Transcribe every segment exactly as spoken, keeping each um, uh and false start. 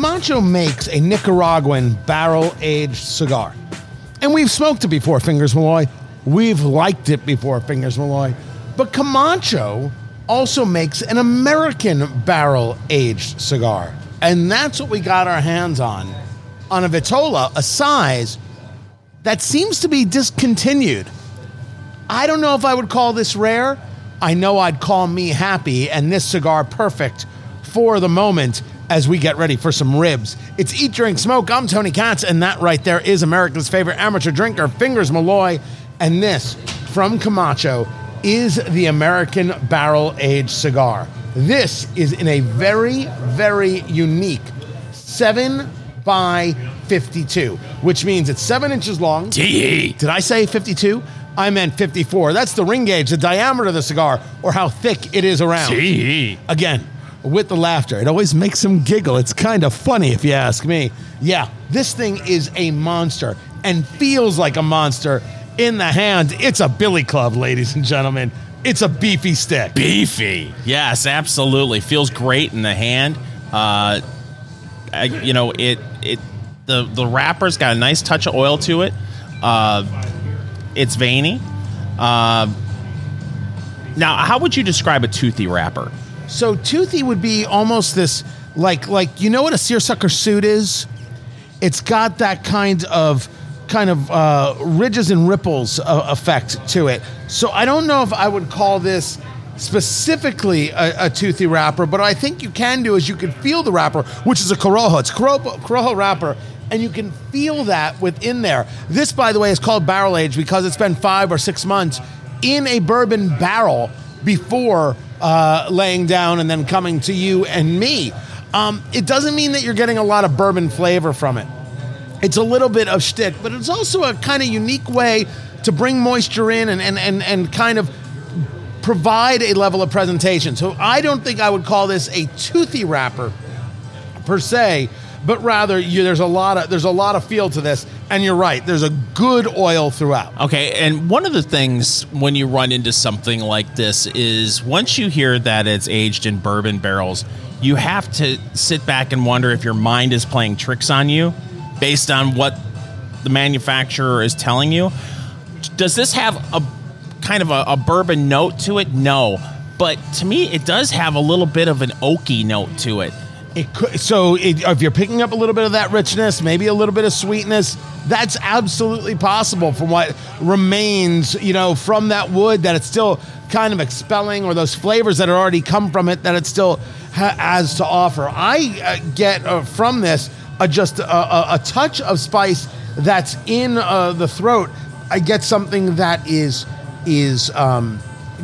Camacho makes a Nicaraguan barrel-aged cigar. And we've smoked it before, Fingers Malloy. We've liked it before, Fingers Malloy. But Camacho also makes an American barrel-aged cigar. And that's what we got our hands on, on a Vitola, a size that seems to be discontinued. I don't know if I would call this rare. I know I'd call me happy and this cigar perfect for the moment as we get ready for some ribs. It's Eat, Drink, Smoke. I'm Tony Katz, and that right there is America's favorite amateur drinker, Fingers Malloy. And this, from Camacho, is the American barrel-aged cigar. This is in a very, very unique seven by fifty-two, which means it's seven inches long. Gee. Did I say fifty-two? I meant fifty-four. That's the ring gauge, the diameter of the cigar, or how thick it is around. Gee. Again, with the laughter. It always makes them giggle. It's kind of funny, if you ask me. Yeah, this thing is a monster and feels like a monster in the hand. It's a billy club, ladies and gentlemen. It's a beefy stick. Beefy. Yes, absolutely. Feels great in the hand. Uh, I, you know, it it the the wrapper's got a nice touch of oil to it. Uh, it's veiny. Uh, now, how would you describe a toothy wrapper? So toothy would be almost this, like, like you know what a seersucker suit is? It's got that kind of kind of uh, ridges and ripples uh, effect to it. So I don't know if I would call this specifically a, a toothy wrapper, but what I think you can do is you can feel the wrapper, which is a Corojo. It's Corojo, Corojo wrapper, and you can feel that within there. This, by the way, is called barrel aged because it's been five or six months in a bourbon barrel before Uh, laying down and then coming to you and me. Um, it doesn't mean that you're getting a lot of bourbon flavor from it. It's a little bit of shtick, but it's also a kind of unique way to bring moisture in and, and, and, and kind of provide a level of presentation. So I don't think I would call this a toothy wrapper per se, but rather you, there's a lot of there's a lot of feel to this, and you're right. There's a good oil throughout. Okay, and one of the things when you run into something like this is once you hear that it's aged in bourbon barrels, you have to sit back and wonder if your mind is playing tricks on you based on what the manufacturer is telling you. Does this have a kind of a, a bourbon note to it? No, but to me, it does have a little bit of an oaky note to it. It could, so it, if you're picking up a little bit of that richness, maybe a little bit of sweetness, that's absolutely possible from what remains, you know, from that wood that it's still kind of expelling, or those flavors that had already come from it that it still ha- has to offer. I uh, get uh, from this uh, just a, a, a touch of spice that's in uh, the throat. I get something that is is um,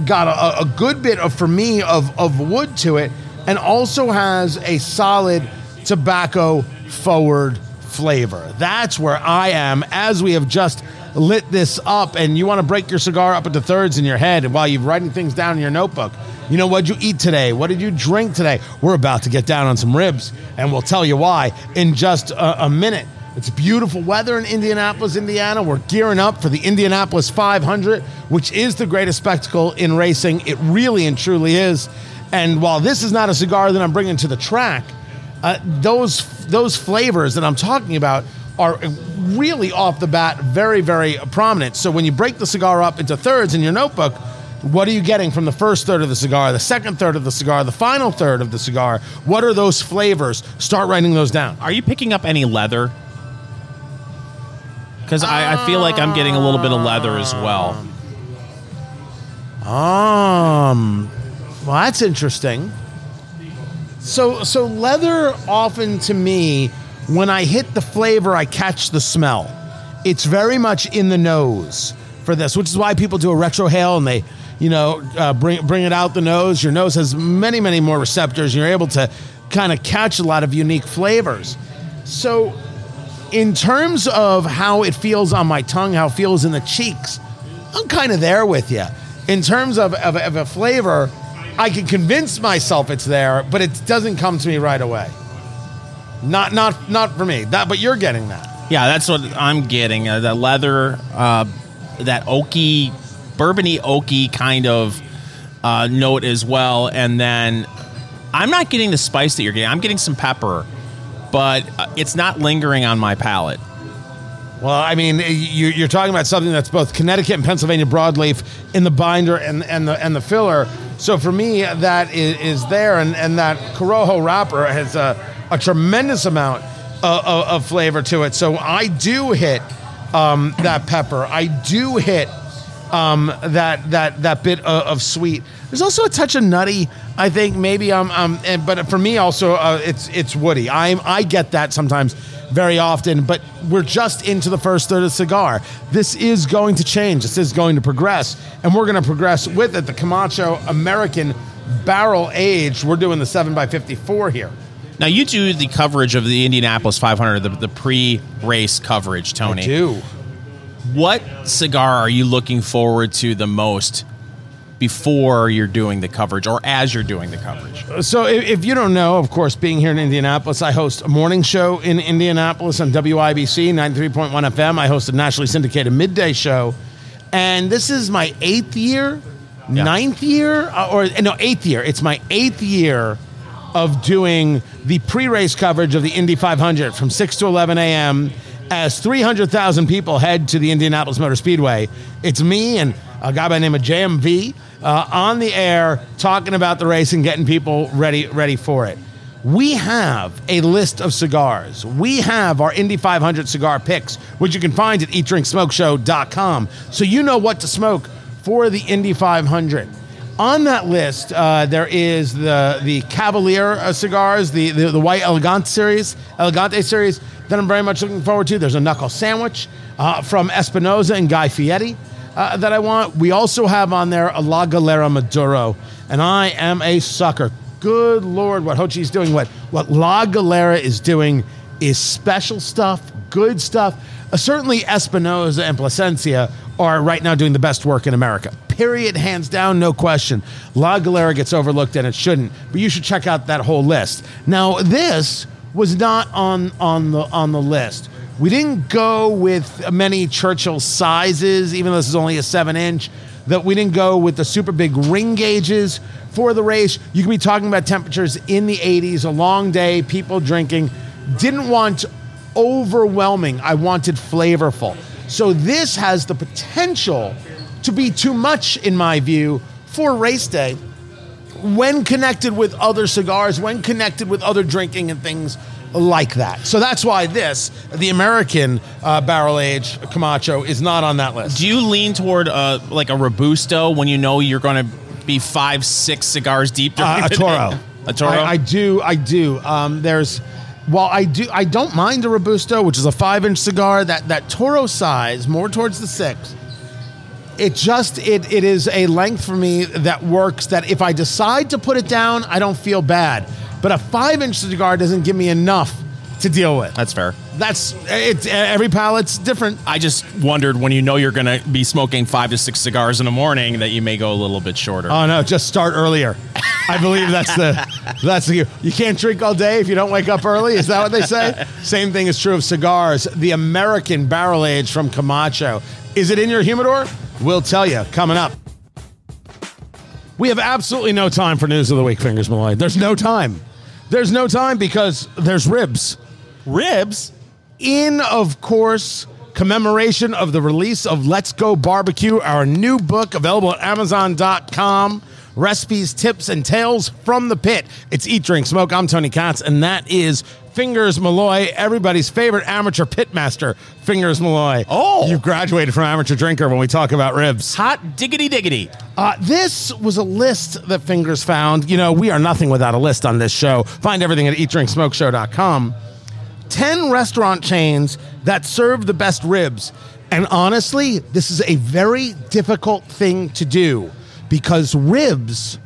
got a, a good bit of, for me, of of wood to it, and also has a solid tobacco-forward flavor. That's where I am, as we have just lit this up, and you want to break your cigar up into thirds in your head while you're writing things down in your notebook. You know, what'd you eat today? What did you drink today? We're about to get down on some ribs, and we'll tell you why in just a, a minute. It's beautiful weather in Indianapolis, Indiana. We're gearing up for the Indianapolis five hundred, which is the greatest spectacle in racing. It really and truly is. And while this is not a cigar that I'm bringing to the track, uh, those those flavors that I'm talking about are really off the bat very, very prominent. So when you break the cigar up into thirds in your notebook, what are you getting from the first third of the cigar, the second third of the cigar, the final third of the cigar? What are those flavors? Start writing those down. Are you picking up any leather? Because uh, I, I feel like I'm getting a little bit of leather as well. Um... Well, that's interesting. So so leather often to me, when I hit the flavor, I catch the smell. It's very much in the nose for this, which is why people do a retrohale and they, you know, uh, bring bring it out the nose. Your nose has many, many more receptors. And you're able to kind of catch a lot of unique flavors. So in terms of how it feels on my tongue, how it feels in the cheeks, I'm kind of there with you. In terms of, of, of a flavor, I can convince myself it's there, but it doesn't come to me right away. Not, not, not for me. That, but you're getting that. Yeah, that's what I'm getting. Uh, the leather, uh, that oaky, bourbony oaky kind of uh, note as well. And then I'm not getting the spice that you're getting. I'm getting some pepper. but it's not lingering on my palate. Well, I mean, you're talking about something that's both Connecticut and Pennsylvania broadleaf in the binder and, and the and the filler. So for me, that is, is there, and, and that Corojo wrapper has a, a tremendous amount of, of, of flavor to it. So I do hit um, that pepper. I do hit um, that that that bit of, of sweet. There's also a touch of nutty. I think maybe I'm, um, and, but for me also, uh, it's it's woody. I I get that sometimes. Very often, but we're just into the first third of the cigar. This is going to change. This is going to progress, and we're going to progress with it. The Camacho American Barrel Aged. We're doing the seven by fifty-four here. Now, you do the coverage of the Indianapolis five hundred, the, the pre-race coverage, Tony. I do. What cigar are you looking forward to the most before you're doing the coverage, or as you're doing the coverage? So if, if you don't know, of course, being here in Indianapolis, I host a morning show in Indianapolis on W I B C, ninety-three point one F M. I host a nationally syndicated midday show. And this is my eighth year, yeah. ninth year, or no, eighth year. It's my eighth year of doing the pre-race coverage of the Indy five hundred from six to eleven a.m. as three hundred thousand people head to the Indianapolis Motor Speedway. It's me and a guy by the name of J M V uh, on the air talking about the race and getting people ready ready for it. We have a list of cigars. We have our Indy five hundred cigar picks, which you can find at eat drink smoke show dot com. So you know what to smoke for the Indy five hundred. On that list, uh, there is the the Cavalier uh, cigars, the, the the white Elegante series, Elegante series that I'm very much looking forward to. There's a knuckle sandwich uh, from Espinosa and Guy Fieri. Uh, that I want. We also have on there a La Galera Maduro, and I am a sucker. Good Lord, what Hochi's doing, what what La Galera is doing is special stuff, good stuff. Uh, certainly Espinosa and Placencia are right now doing the best work in America. Period, hands down, no question. La Galera gets overlooked, and it shouldn't, but you should check out that whole list. Now, this was not on on the on the list. We didn't go with many Churchill sizes, even though this is only a seven inch, that we didn't go with the super big ring gauges for the race. You could be talking about temperatures in the eighties, a long day, people drinking. Didn't want overwhelming. I wanted flavorful. So this has the potential to be too much, in my view, for race day when connected with other cigars, when connected with other drinking and things like that. So that's why this, the American uh, barrel-aged Camacho, is not on that list. Do you lean toward uh, like a Robusto when you know you're going to be five, six cigars deep? Uh, a Toro. a Toro? I, I do, I do. Um, there's, while I do, I don't mind a Robusto, which is a five-inch cigar, that, that Toro size, more towards the six, it just, it it is a length for me that works, that if I decide to put it down, I don't feel bad. But a five-inch cigar doesn't give me enough to deal with. That's fair. That's it's every palate's different. I just wondered when you know you're going to be smoking five to six cigars in the morning that you may go a little bit shorter. Oh no, just start earlier. I believe that's the that's the you can't drink all day if you don't wake up early. Is that what they say? Same thing is true of cigars. The American Barrel Aged from Camacho. Is it in your humidor? We'll tell you coming up. We have absolutely no time for news of the week, Fingers Malloy. There's no time. There's no time because there's ribs. Ribs? In, of course, commemoration of the release of Let's Go Barbecue, our new book available at amazon dot com. Recipes, tips, and tales from the pit. It's Eat, Drink, Smoke. I'm Tony Katz, and that is Fingers Malloy, everybody's favorite amateur pitmaster, Fingers Malloy. Oh! You graduated from amateur drinker when we talk about ribs. Hot diggity diggity. Uh, this was a list that Fingers found. You know, we are nothing without a list on this show. Find everything at eat drink smoke show dot com. Ten restaurant chains that serve the best ribs. And honestly, this is a very difficult thing to do because ribs,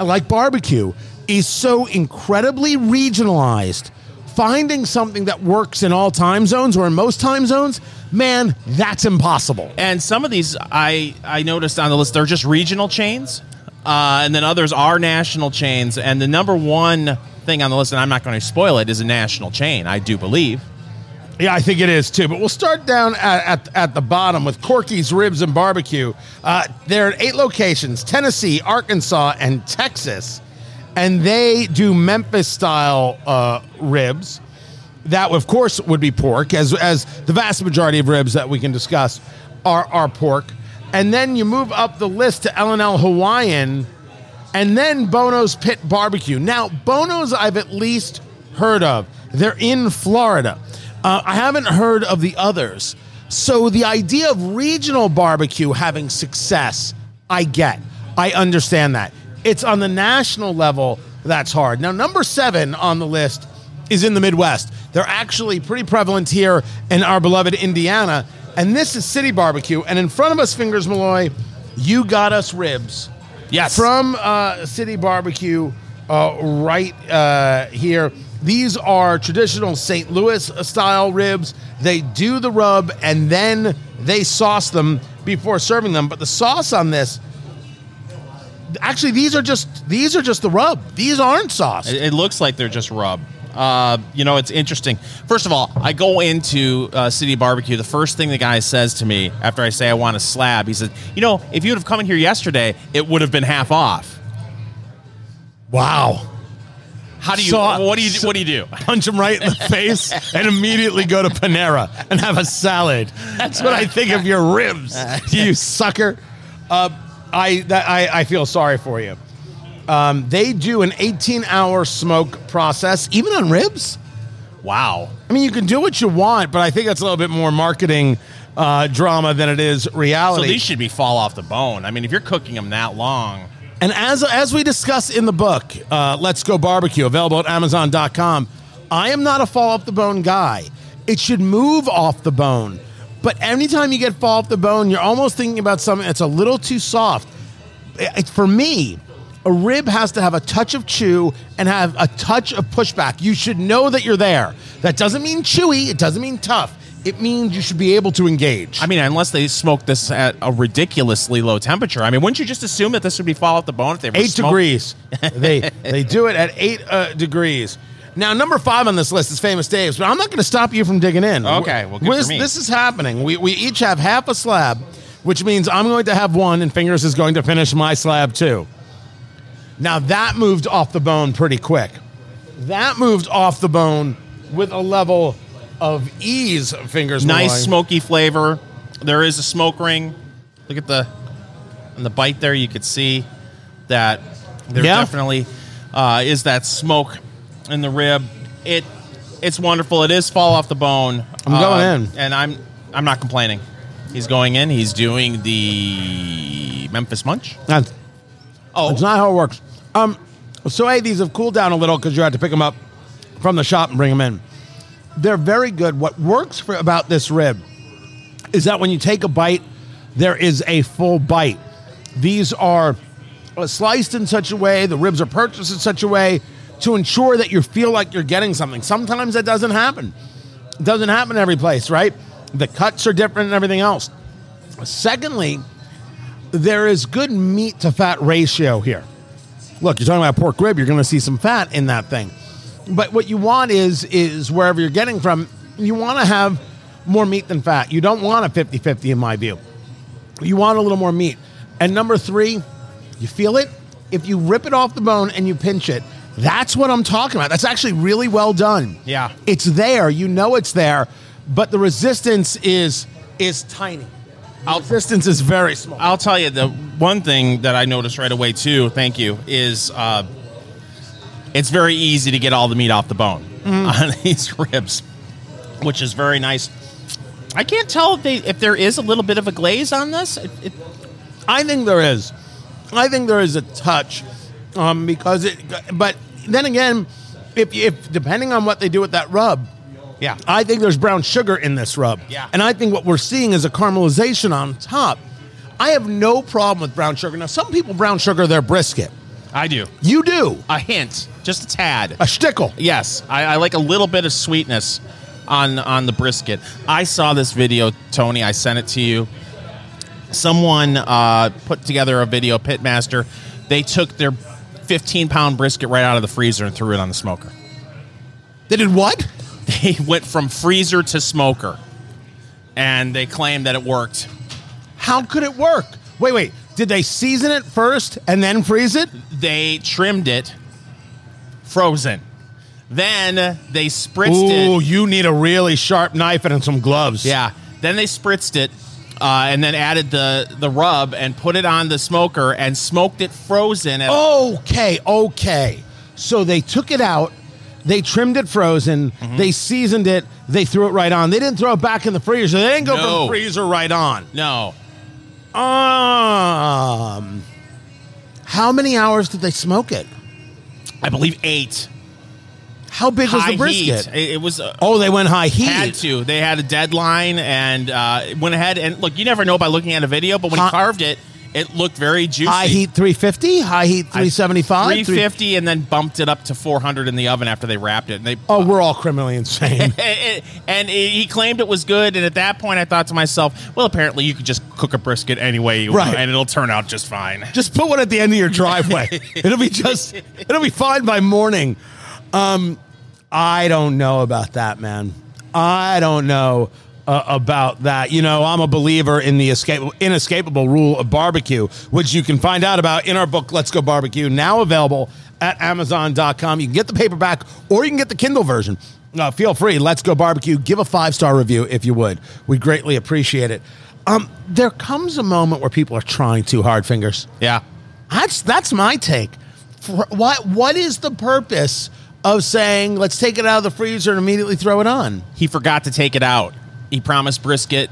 like barbecue, is so incredibly regionalized. Finding something that works in all time zones or in most time zones, man, that's impossible. And some of these, I, I noticed on the list, they're just regional chains, uh, and then others are national chains. And the number one thing on the list, and I'm not going to spoil it, is a national chain, I do believe. Yeah, I think it is, too. But we'll start down at at, at the bottom with Corky's Ribs and Barbecue. Uh, they're at eight locations, Tennessee, Arkansas, and Texas. And they do Memphis-style uh, ribs. that, of course, would be pork, as as the vast majority of ribs that we can discuss are, are pork. And then you move up the list to L and L Hawaiian, and then Bono's Pit Barbecue. Now, Bono's I've at least heard of. They're in Florida. Uh, I haven't heard of the others. So the idea of regional barbecue having success, I get. I understand that. It's on the national level that's hard. Now, number seven on the list is in the Midwest. They're actually pretty prevalent here in our beloved Indiana. And this is City Barbecue. And in front of us, Fingers Malloy, you got us ribs. Yes. From uh, City Barbecue uh, right uh, here. These are traditional Saint Louis-style ribs. They do the rub, and then they sauce them before serving them. But the sauce on this, actually, these are just these are just the rub. These aren't sauce. It looks like they're just rub. Uh, you know, it's interesting. First of all, I go into uh, City Barbecue. The first thing the guy says to me after I say I want a slab, he says, you know, if you would have come in here yesterday, it would have been half off. Wow. How do you, so, what do you, so, what do you do? Punch him right in the face and immediately go to Panera and have a salad. That's what I think of your ribs, you sucker. Uh, I, that, I I feel sorry for you. Um, they do an eighteen-hour smoke process, even on ribs. Wow. I mean, you can do what you want, but I think that's a little bit more marketing uh, drama than it is reality. So these should be fall off the bone. I mean, if you're cooking them that long. And as as we discuss in the book, uh, Let's Go Barbecue, available at Amazon dot com, I am not a fall-off-the-bone guy. It should move off the bone. But anytime you get fall off the bone, you're almost thinking about something that's a little too soft. It, it, for me, a rib has to have a touch of chew and have a touch of pushback. You should know that you're there. That doesn't mean chewy. It doesn't mean tough. It means you should be able to engage. I mean, unless they smoke this at a ridiculously low temperature. I mean, wouldn't you just assume that this would be fall off the bone if they were eight smoked? Degrees. they they do it at eight uh, degrees. Now, number five on this list is Famous Dave's, but I'm not going to stop you from digging in. Okay, well, good this, for me. This is happening. We we each have half a slab, which means I'm going to have one, and Fingers is going to finish my slab too. Now, that moved off the bone pretty quick. That moved off the bone with a level of ease, Fingers. Nice smoky flavor. There is a smoke ring. Look at the on the bite there. You could see that there yeah. definitely uh, is that smoke in the rib. It it's wonderful. It is fall off the bone. I'm going uh, in, and I'm I'm not complaining. He's going in. He's doing the Memphis Munch. That's oh, that's not how it works. Um, so hey, these have cooled down a little because you had to pick them up from the shop and bring them in. They're very good. What works for about this rib is that when you take a bite, there is a full bite. These are sliced in such a way, the ribs are purchased in such a way to ensure that you feel like you're getting something. Sometimes that doesn't happen. It doesn't happen every place, right? The cuts are different and everything else. Secondly, there is good meat to fat ratio here. Look, you're talking about pork rib, you're going to see some fat in that thing. But what you want is, is wherever you're getting from, you want to have more meat than fat. You don't want a fifty-fifty in my view. You want a little more meat. And number three, you feel it? If you rip it off the bone and you pinch it, that's what I'm talking about. That's actually really well done. Yeah. It's there. You know it's there. But the resistance is is tiny. The resistance is very small. I'll tell you, the one thing that I noticed right away, too, thank you, is... Uh, It's very easy to get all the meat off the bone mm. on these ribs, which is very nice. I can't tell if, they, if there is a little bit of a glaze on this. It, it, I think there is. I think there is a touch um, because it. But then again, if, if depending on what they do with that rub, yeah, I think there's brown sugar in this rub. Yeah, and I think what we're seeing is a caramelization on top. I have no problem with brown sugar. Now, some people brown sugar their brisket. I do. You do. A hint. Just a tad. A shtickle. Yes. I, I like a little bit of sweetness on, on the brisket. I saw this video, Tony. I sent it to you. Someone uh, put together a video, Pitmaster. They took their fifteen-pound brisket right out of the freezer and threw it on the smoker. They did what? They went from freezer to smoker, and they claimed that it worked. How could it work? Wait, wait. Did they season it first and then freeze it? They trimmed it, frozen. Then they spritzed Ooh, it. Ooh, you need a really sharp knife and some gloves. Yeah. Then they spritzed it uh, and then added the, the rub and put it on the smoker and smoked it frozen. At okay, okay. So they took it out. They trimmed it frozen. Mm-hmm. They seasoned it. They threw it right on. They didn't throw it back in the freezer. They didn't go no. from freezer right on. No. Um, how many hours did they smoke it? I believe eight. How big high was the brisket? Heat. It was. Uh, oh, they went high heat. Had to. They had a deadline and uh, went ahead and look. You never know by looking at a video, but when high, you carved it, it looked very juicy. High heat three fifty, high heat three seventy-five, three fifty, and then bumped it up to four hundred in the oven after they wrapped it. And they. Oh, uh, we're all criminally insane. And he claimed it was good. And at that point, I thought to myself, well, apparently you could just cook a brisket anyway, you right. want, and it'll turn out just fine. Just put one at the end of your driveway. It'll be just. It'll be fine by morning. Um, I don't know about that, man. I don't know uh, about that. You know, I'm a believer in the escapable, inescapable rule of barbecue, which you can find out about in our book, Let's Go Barbecue, now available at amazon dot com. You can get the paperback or you can get the Kindle version. Uh, feel free. Let's Go Barbecue. Give a five-star review if you would. We greatly appreciate it. Um, there comes a moment where people are trying too hard, Fingers. Yeah. That's, that's my take. For, what What is the purpose of saying, let's take it out of the freezer and immediately throw it on? He forgot to take it out. He promised brisket.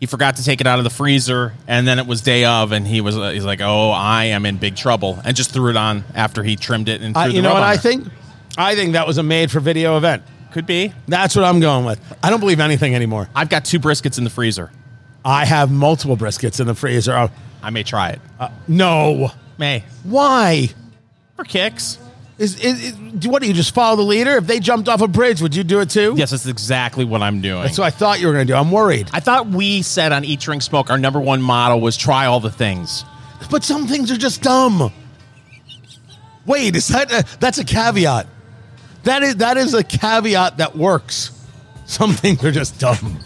He forgot to take it out of the freezer, and then it was day of, and he was uh, he's like, oh, I am in big trouble, and just threw it on after he trimmed it and threw uh, the You know what I her. think? I think that was a made-for-video event. Could be. That's what I'm going with. I don't believe anything anymore. I've got two briskets in the freezer. I have multiple briskets in the freezer. Oh. I may try it. Uh, no. May. Why? For kicks. Is, is, is what do you just follow the leader? If they jumped off a bridge, would you do it too? Yes, that's exactly what I'm doing. That's what I thought you were going to do. I'm worried. I thought we said on Eat, Drink, Smoke, our number one motto was try all the things. But some things are just dumb. Wait, is that a, that's a caveat? That is that is a caveat that works. Some things are just dumb.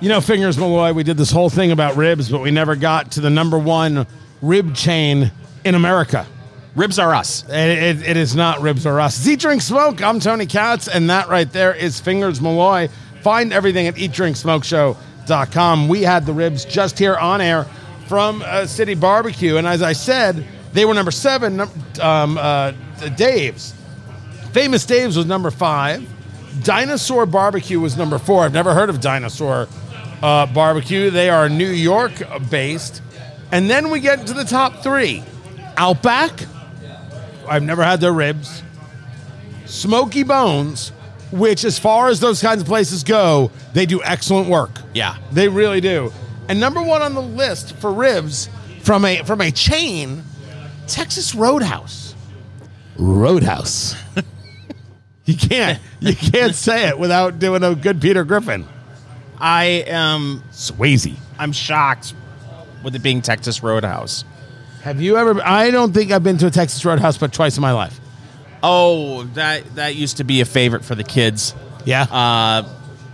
You know, Fingers Malloy, we did this whole thing about ribs, but we never got to the number one rib chain in America. Ribs Are Us. It, it, it is not Ribs Are Us. It's Eat, Drink, Smoke. I'm Tony Katz, and that right there is Fingers Malloy. Find everything at eat drink smoke show dot com. We had the ribs just here on air from uh, City Barbecue, and as I said, they were number seven. Um, uh, Dave's. Famous Dave's was number five. Dinosaur Barbecue was number four. I've never heard of Dinosaur uh, Barbecue. They are New York-based. And then we get into the top three. Outback. I've never had their ribs. Smoky Bones, which as far as those kinds of places go, they do excellent work. Yeah. They really do. And number one on the list for ribs from a from a chain, Texas Roadhouse. Roadhouse. You can't you can't say it without doing a good Peter Griffin. I am Swayze. I'm shocked with it being Texas Roadhouse. Have you ever... I don't think I've been to a Texas Roadhouse but twice in my life. Oh, that that used to be a favorite for the kids. Yeah. Uh,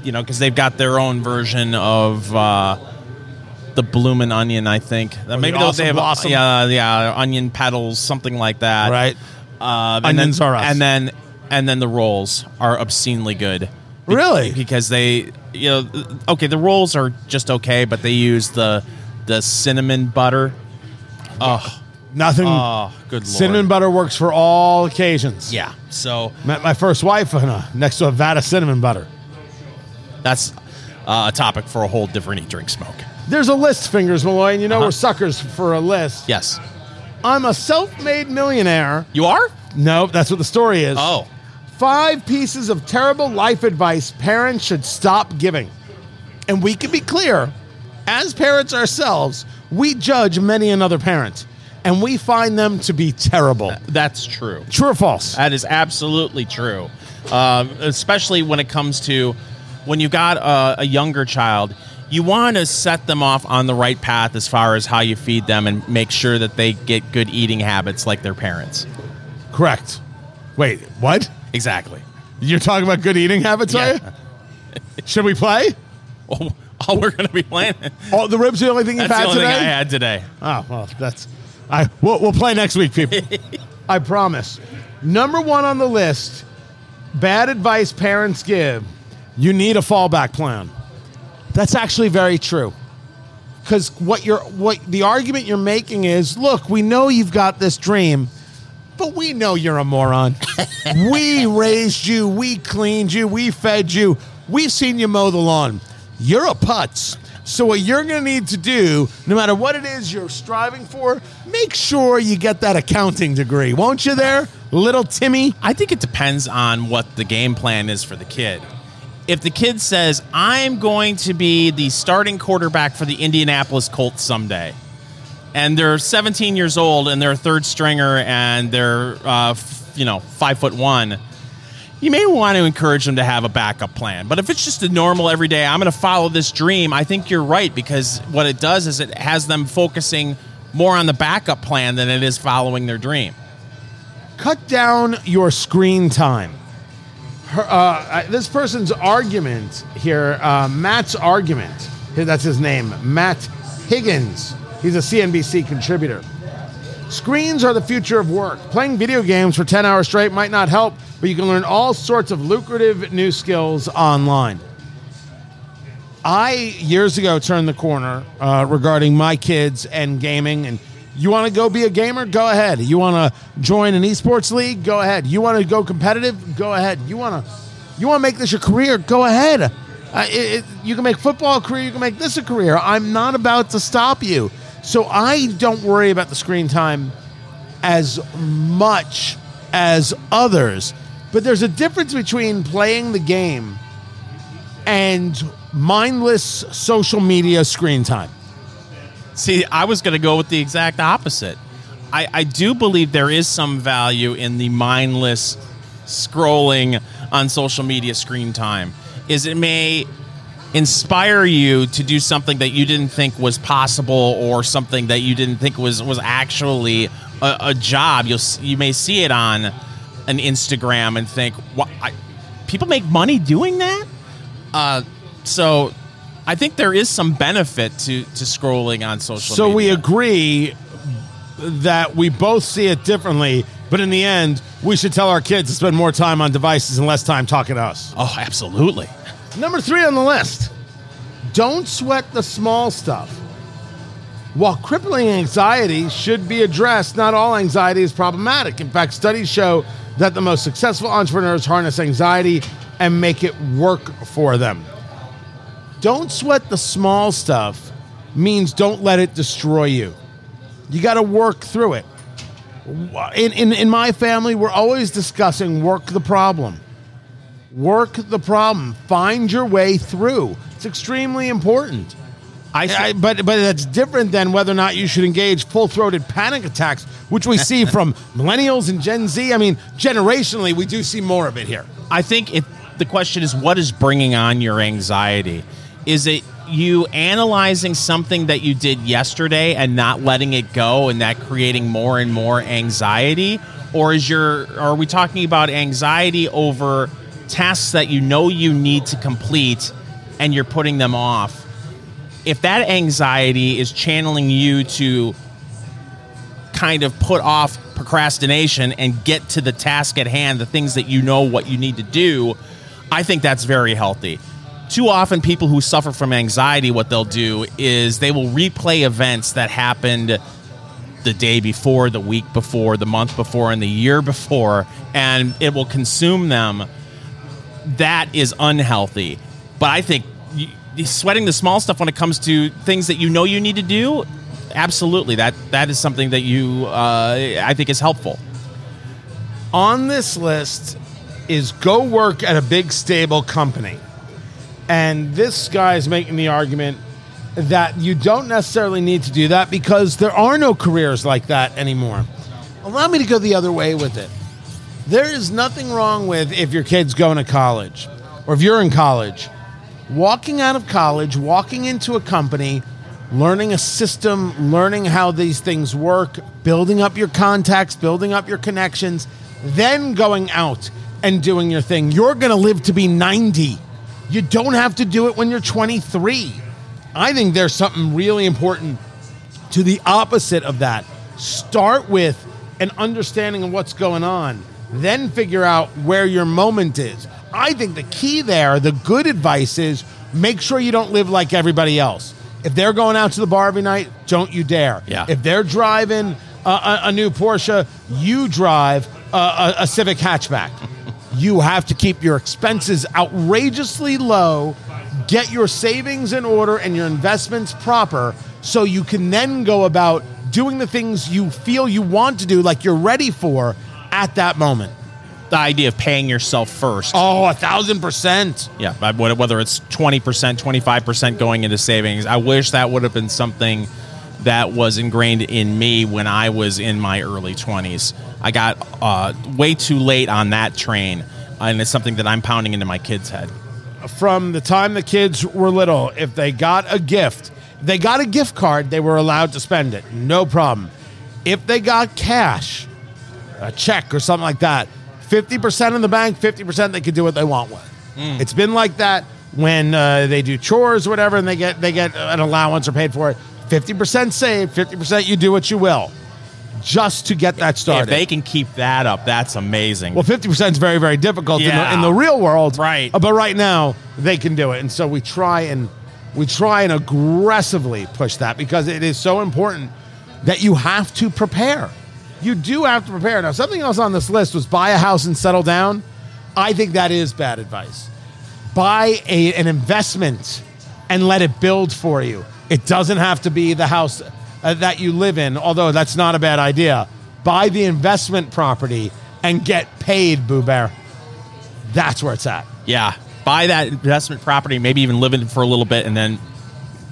you know, because they've got their own version of uh, the Bloomin' Onion, I think. Or Maybe the awesome, they have... Awesome. Yeah, yeah, onion petals, something like that. Right. Uh, Onions then, are us. And then, and then the rolls are obscenely good. Be- really? Because they... You know, okay, the rolls are just okay, but they use the the cinnamon butter... Oh, nothing. Oh, good Lord. Cinnamon butter works for all occasions. Yeah. So met my first wife on a, next to a vat of cinnamon butter. That's uh, a topic for a whole different Eat, Drink, Smoke. There's a list, Fingers Malloy, and you know uh-huh. we're suckers for a list. Yes. I'm a self-made millionaire. You are? No, that's what the story is. Oh. Five pieces of terrible life advice parents should stop giving. And we can be clear, as parents ourselves, we judge many another parent, and we find them to be terrible. That's true. True or false? That is absolutely true, uh, especially when it comes to when you got a, a younger child. You want to set them off on the right path as far as how you feed them and make sure that they get good eating habits like their parents. Correct. Wait, what? Exactly. You're talking about good eating habits, yeah. Are you? Should we play? Oh. Oh, we're going to be playing. Oh, the ribs are the only thing you've that's had today? That's the only thing I had today. Oh, well, that's... I. We'll, we'll play next week, people. I promise. Number one on the list, bad advice parents give, you need a fallback plan. That's actually very true. Because what you're, what the argument you're making is, look, we know you've got this dream, but we know you're a moron. We raised you. We cleaned you. We fed you. We've seen you mow the lawn. You're a putz. So what you're going to need to do, no matter what it is you're striving for, make sure you get that accounting degree. Won't you there, little Timmy? I think it depends on what the game plan is for the kid. If the kid says, I'm going to be the starting quarterback for the Indianapolis Colts someday, and they're seventeen years old and they're a third stringer and they're, uh, f- you know, five foot one, you may want to encourage them to have a backup plan. But if it's just a normal everyday, I'm going to follow this dream, I think you're right, because what it does is it has them focusing more on the backup plan than it is following their dream. Cut down your screen time. Her, uh, this person's argument here, uh, Matt's argument, that's his name, Matt Higgins. He's a C N B C contributor. Screens are the future of work. Playing video games for ten hours straight might not help, but you can learn all sorts of lucrative new skills online. I, years ago, turned the corner uh, regarding my kids and gaming. And you want to go be a gamer? Go ahead. You want to join an esports league? Go ahead. You want to go competitive? Go ahead. You want to you want to make this your career? Go ahead. Uh, it, it, you can make football a career. You can make this a career. I'm not about to stop you. So I don't worry about the screen time as much as others. But there's a difference between playing the game and mindless social media screen time. See, I was going to go with the exact opposite. I, I do believe there is some value in the mindless scrolling on social media screen time. Is it may... inspire you to do something that you didn't think was possible, or something that you didn't think was was actually a, a job. You'll you may see it on an Instagram and think, "What? I, people make money doing that?" Uh, so, I think there is some benefit to to scrolling on social. So media. We agree that we both see it differently, but in the end, we should tell our kids to spend more time on devices and less time talking to us. Oh, absolutely. Number three on the list, don't sweat the small stuff. While crippling anxiety should be addressed, not all anxiety is problematic. In fact, studies show that the most successful entrepreneurs harness anxiety and make it work for them. Don't sweat the small stuff means don't let it destroy you. You got to work through it. In, in, in my family, we're always discussing work the problem. Work the problem. Find your way through. It's extremely important. I, I but but that's different than whether or not you should engage full-throated panic attacks, which we see from millennials and Gen Z. I mean, generationally, we do see more of it here. I think if the question is, what is bringing on your anxiety? Is it you analyzing something that you did yesterday and not letting it go, and that creating more and more anxiety? Or is your are we talking about anxiety over tasks that you know you need to complete and you're putting them off? If that anxiety is channeling you to kind of put off procrastination and get to the task at hand, the things that you know what you need to do, I think that's very healthy. Too often people who suffer from anxiety, what they'll do is they will replay events that happened the day before, the week before, the month before, and the year before, and it will consume them. That is unhealthy. But I think sweating the small stuff when it comes to things that you know you need to do, absolutely. That that is something that you, uh, I think, is helpful. On this list is go work at a big, stable company. And this guy is making the argument that you don't necessarily need to do that because there are no careers like that anymore. Allow me to go the other way with it. There is nothing wrong with, if your kid's going to college or if you're in college, walking out of college, walking into a company, learning a system, learning how these things work, building up your contacts, building up your connections, then going out and doing your thing. You're going to live to be ninety. You don't have to do it when you're twenty-three. I think there's something really important to the opposite of that. Start with an understanding of what's going on. then figure out where your moment is. I think the key there, the good advice is make sure you don't live like everybody else. If they're going out to the bar every night, don't you dare. Yeah. If they're driving uh, a, a new Porsche, you drive uh, a, a Civic hatchback. You have to keep your expenses outrageously low, get your savings in order and your investments proper so you can then go about doing the things you feel you want to do, like you're ready for at that moment. The idea of paying yourself first. Oh, a thousand percent. Yeah, whether it's twenty percent, twenty-five percent going into savings. I wish that would have been something that was ingrained in me when I was in my early twenties. I got uh, way too late on that train, and it's something that I'm pounding into my kids' head. From the time the kids were little, if they got a gift, they got a gift card, they were allowed to spend it. No problem. If they got cash, a check or something like that, fifty percent in the bank, fifty percent they could do what they want with. Mm. It's been like that when uh, they do chores or whatever, and they get they get an allowance or paid for it. fifty percent saved, fifty percent you do what you will, just to get that started. If they can keep that up, that's amazing. Well, fifty percent is very, very difficult yeah. in, the, in the real world. Right. But right now, they can do it. And so we try and we try and aggressively push that because it is so important that you have to prepare. You do have to prepare. Now, something else on this list was buy a house and settle down. I think that is bad advice. Buy a, an investment and let it build for you. It doesn't have to be the house uh, that you live in, although that's not a bad idea. Buy the investment property and get paid, Boo Bear. That's where it's at. Yeah. Buy that investment property, maybe even live in it for a little bit, and then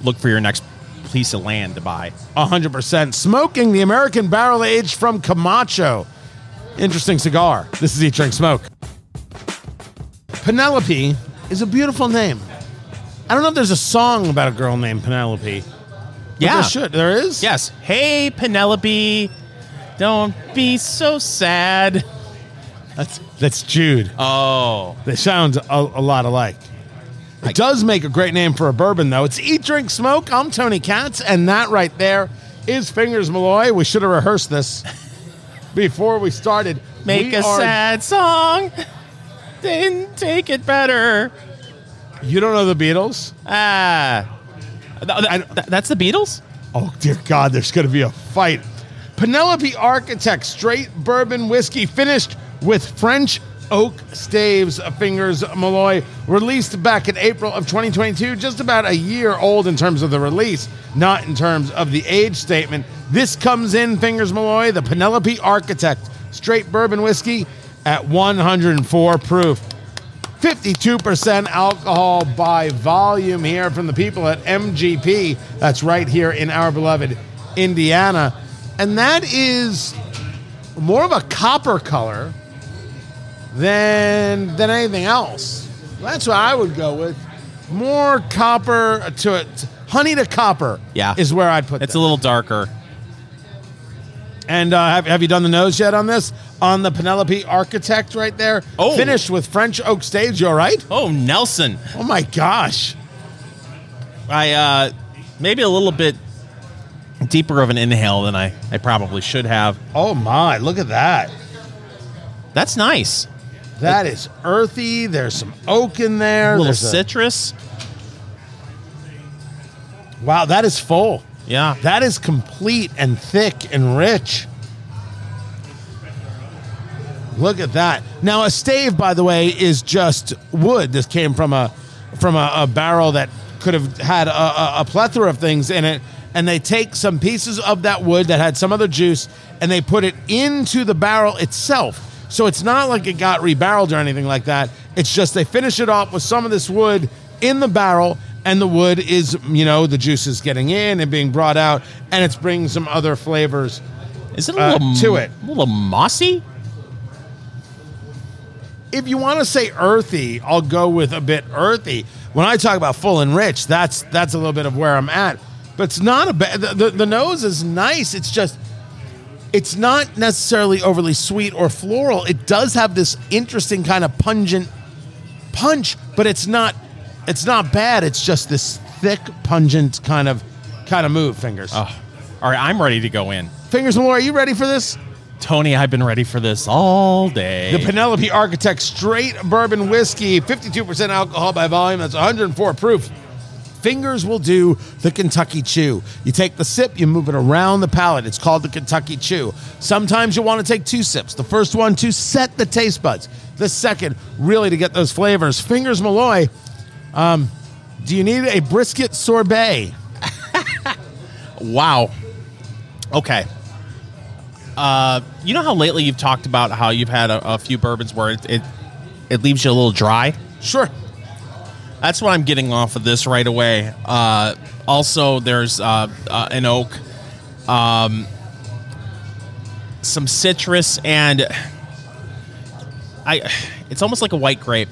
look for your next piece of land to buy. one hundred percent. Smoking the American Barrel Aged from Camacho. Interesting cigar. This is Eat, Drink, Smoke. Penelope is a beautiful name. I don't know if there's a song about a girl named Penelope. Yeah. There should. There is? Yes. Hey, Penelope, don't be so sad. That's that's Jude. Oh. They sound a, a lot alike. It I, does make a great name for a bourbon, though. It's Eat, Drink, Smoke. I'm Tony Katz, and that right there is Fingers Malloy. We should have rehearsed this before we started. Make we a are... sad song, then take it better. You don't know the Beatles? Ah, uh, th- th- that's the Beatles? Oh, dear God, there's going to be a fight. Penelope Architect, straight bourbon whiskey, finished with French oak staves. Fingers Malloy, released back in April of twenty twenty-two, just about a year old in terms of the release, not in terms of the age statement. This comes in, Fingers Malloy, the Penelope Architect, straight bourbon whiskey at one hundred four proof. fifty-two percent alcohol by volume here from the people at M G P. That's right here in our beloved Indiana. And that is more of a copper color than than anything else. That's what I would go with. More copper to it. Honey to copper yeah. is where I'd put it. It's that. A little darker. And uh, have, have you done the nose yet on this? On the Penelope Architect right there? Oh. Finished with French oak staves, you all right? Oh, Nelson. Oh, my gosh. I uh, maybe a little bit deeper of an inhale than I, I probably should have. Oh, my. Look at that. That's nice. That it, is earthy. There's some oak in there. A little There's citrus. A... Wow, that is full. Yeah. That is complete and thick and rich. Look at that. Now, a stave, by the way, is just wood. This came from a from a, a barrel that could have had a, a, a plethora of things in it, and they take some pieces of that wood that had some other juice, and they put it into the barrel itself. So it's not like it got rebarreled or anything like that. It's just they finish it off with some of this wood in the barrel, and the wood is, you know, the juice is getting in and being brought out, and it's bringing some other flavors is it a uh, little, to it. A little mossy? If you want to say earthy, I'll go with a bit earthy. When I talk about full and rich, that's that's a little bit of where I'm at. But it's not a bad... The, the, the nose is nice. It's just... It's not necessarily overly sweet or floral. It does have this interesting kind of pungent punch, but it's not... It's not bad. It's just this thick, pungent kind of kind of move, Fingers. Oh. All right, I'm ready to go in. Fingers Malloy, are you ready for this? Tony, I've been ready for this all day. The Penelope Architect Straight Bourbon Whiskey, fifty-two percent alcohol by volume. That's one hundred four proof. Fingers will do the Kentucky Chew. You take the sip, you move it around the palate. It's called the Kentucky Chew. Sometimes you want to take two sips. The first one to set the taste buds. The second, really to get those flavors. Fingers Malloy, um, do you need a brisket sorbet? Wow. Okay. Uh, you know how lately you've talked about how you've had a, a few bourbons where it, it it leaves you a little dry? Sure. That's what I'm getting off of this right away. Uh, also, there's uh, uh, an oak, um, some citrus, and I. It's almost like a white grape.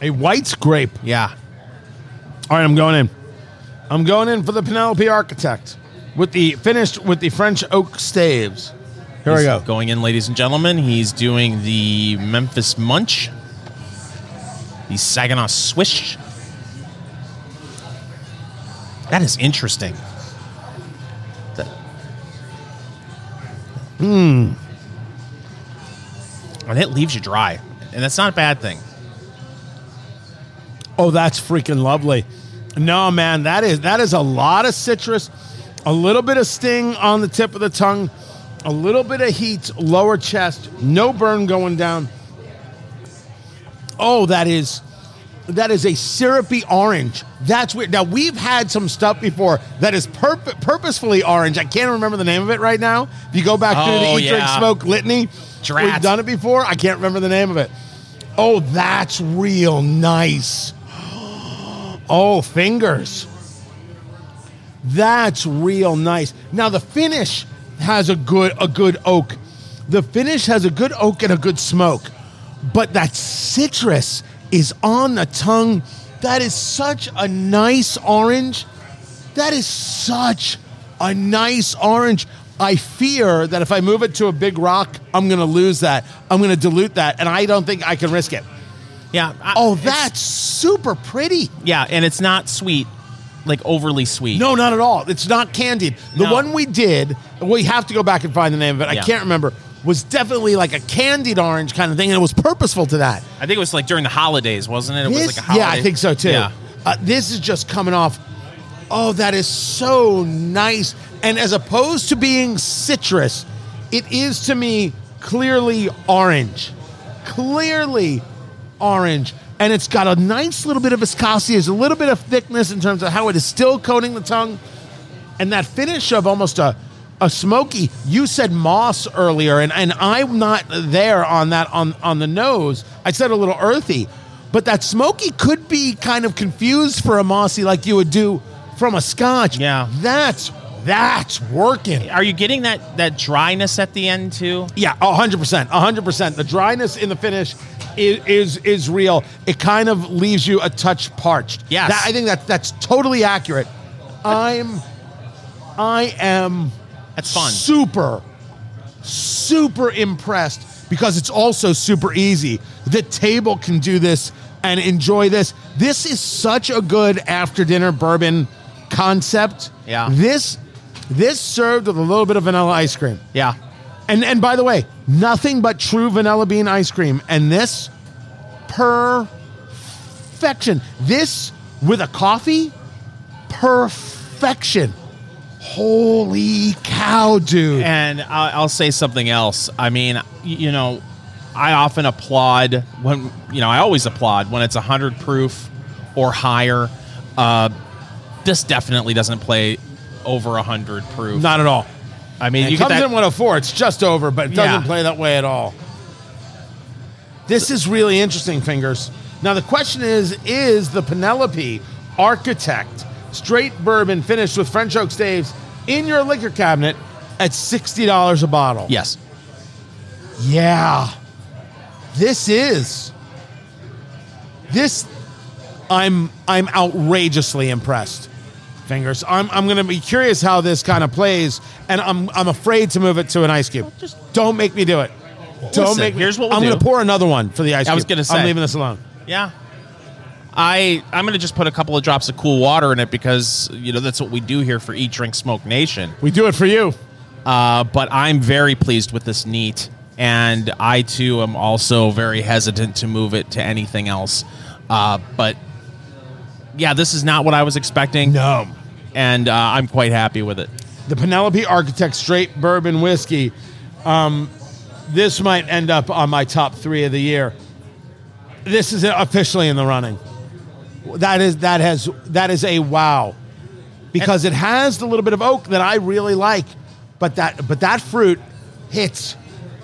A white grape? Yeah. All right, I'm going in. I'm going in for the Penelope Architect with the finished with the French oak staves. Here we go. Going in, ladies and gentlemen. He's doing the Memphis Munch. The Saginaw Swish. That is interesting. Mmm. And it leaves you dry. And that's not a bad thing. Oh, that's freaking lovely. No, man, that is that is a lot of citrus, a little bit of sting on the tip of the tongue, a little bit of heat, lower chest, no burn going down. Oh, that is that is a syrupy orange. That's weird. Now, we've had some stuff before that is pur- purposefully orange. I can't remember the name of it right now. If you go back oh, through the Eat, yeah. Drink, Smoke litany, Drat. We've done it before. I can't remember the name of it. Oh, that's real nice. Oh, Fingers. That's real nice. Now, the finish has a good a good oak. The finish has a good oak and a good smoke. But that citrus is on the tongue. That is such a nice orange. That is such a nice orange. I fear that if I move it to a big rock, I'm going to lose that. I'm going to dilute that, and I don't think I can risk it. Yeah. I, oh, that's super pretty. Yeah, and it's not sweet, like overly sweet. No, not at all. It's not candied. The no. one we did, we have to go back and find the name of it. Yeah. I can't remember. Was definitely like a candied orange kind of thing, and it was purposeful to that. I think it was like during the holidays, wasn't it? It this, was like a holiday. Yeah, I think so too. Yeah. Uh, this is just coming off. Oh, that is so nice. And as opposed to being citrus, it is to me clearly orange. Clearly orange. And it's got a nice little bit of viscosity. There's a little bit of thickness in terms of how it is still coating the tongue. And that finish of almost a A smoky, you said moss earlier, and, and I'm not there on that on, on the nose. I said a little earthy, but that smoky could be kind of confused for a mossy like you would do from a scotch. Yeah. That's that's working. Are you getting that, that dryness at the end too? Yeah, one hundred percent. one hundred percent. The dryness in the finish is is, is real. It kind of leaves you a touch parched. Yes. That, I think that that's totally accurate. I'm I am That's fun. Super, super impressed because it's also super easy. The table can do this and enjoy this. This is such a good after-dinner bourbon concept. Yeah. This this served with a little bit of vanilla ice cream. Yeah. And and by the way, nothing but true vanilla bean ice cream. And this, perfection. This with a coffee, perfection. Holy cow, dude. And I'll, I'll say something else. I mean, you know, I often applaud when, you know, I always applaud when it's one hundred proof or higher. Uh, this definitely doesn't play over one hundred proof. Not at all. I mean, and you it comes get that, in one oh four, it's just over, but it doesn't yeah. play that way at all. This is really interesting, Fingers. Now, the question is, is the Penelope Architect Straight bourbon finished with French oak staves in your liquor cabinet at sixty dollars a bottle? Yes. Yeah. This is. This, I'm I'm outrageously impressed, Fingers. I'm I'm gonna be curious how this kind of plays, and I'm I'm afraid to move it to an ice cube. Just don't make me do it. Don't Listen, make me. Here's what we'll I'm do. gonna pour another one for the ice I cube. I was gonna say I'm leaving this alone. Yeah. I, I'm going to just put a couple of drops of cool water in it because, you know, that's what we do here for Eat, Drink, Smoke Nation. We do it for you. Uh, but I'm very pleased with this neat, and I too am also very hesitant to move it to anything else. Uh, but yeah, this is not what I was expecting. No. And uh, I'm quite happy with it. The Penelope Architect Straight Bourbon Whiskey. Um, this might end up on my top three of the year. This is officially in the running. That is that has that is a wow, because and, it has the little bit of oak that I really like, but that but that fruit hits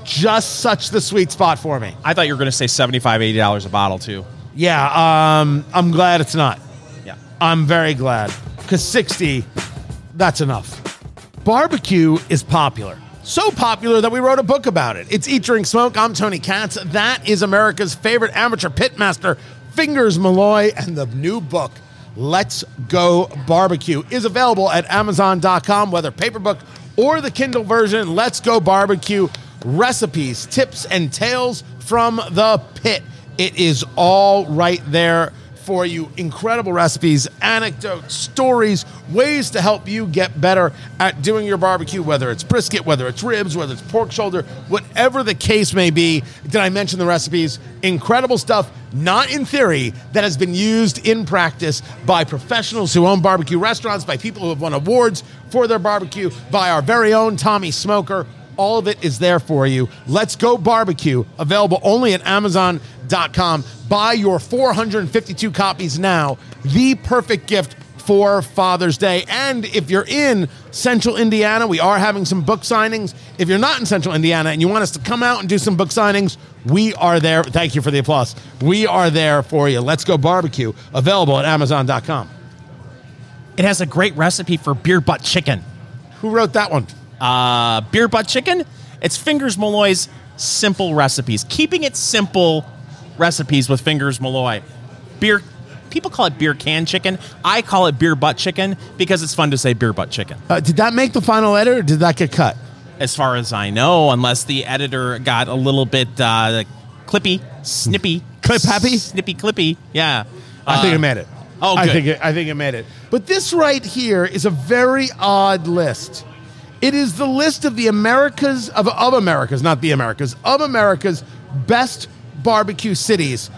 just such the sweet spot for me. I thought you were going to say seventy-five dollars, eighty dollars a bottle too. Yeah, um, I'm glad it's not. Yeah, I'm very glad, because sixty, that's enough. Barbecue is popular. So popular that we wrote a book about it. It's Eat, Drink, Smoke. I'm Tony Katz. That is America's favorite amateur pitmaster, Fingers Malloy, and the new book, Let's Go Barbecue, is available at Amazon dot com, whether paperback or the Kindle version. Let's Go Barbecue, recipes, tips, and tales from the pit. It is all right there for you. Incredible recipes, anecdotes, stories, ways to help you get better at doing your barbecue, whether it's brisket, whether it's ribs, whether it's pork shoulder, whatever the case may be. Did I mention the recipes? Incredible stuff, not in theory, that has been used in practice by professionals who own barbecue restaurants, by people who have won awards for their barbecue, by our very own Tommy Smoker. All of it is there for you. Let's Go Barbecue, available only at Amazon dot com. Buy your four hundred fifty-two copies now. The perfect gift for Father's Day. And if you're in Central Indiana, we are having some book signings. If you're not in Central Indiana and you want us to come out and do some book signings, we are there. Thank you for the applause. We are there for you. Let's Go Barbecue, available at Amazon dot com. It has a great recipe for beer butt chicken. Who wrote that one? Uh, beer butt chicken? It's Fingers Malloy's simple recipes. Keeping it simple recipes with Fingers Malloy. Beer, people call it beer can chicken. I call it beer butt chicken because it's fun to say beer butt chicken. Uh, did that make the final edit, or did that get cut? As far as I know, unless the editor got a little bit uh, clippy, snippy. Clip happy? Snippy, clippy, yeah. I uh, think it made it. Oh, good. I think it, I think it made it. But this right here is a very odd list. It is the list of the Americas, of, of America's, not the Americas, of America's best barbecue cities.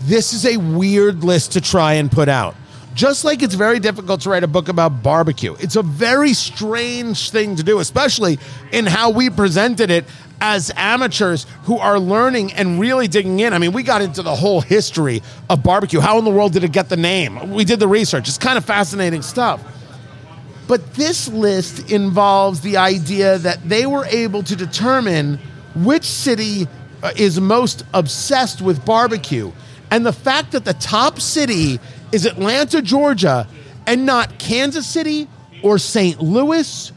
This is a weird list to try and put out. Just like it's very difficult to write a book about barbecue. It's a very strange thing to do, especially in how we presented it as amateurs who are learning and really digging in. I mean, we got into the whole history of barbecue. How in the world did it get the name? We did the research. It's kind of fascinating stuff. But this list involves the idea that they were able to determine which city is most obsessed with barbecue. And the fact that the top city is Atlanta, Georgia, and not Kansas City or Saint Louis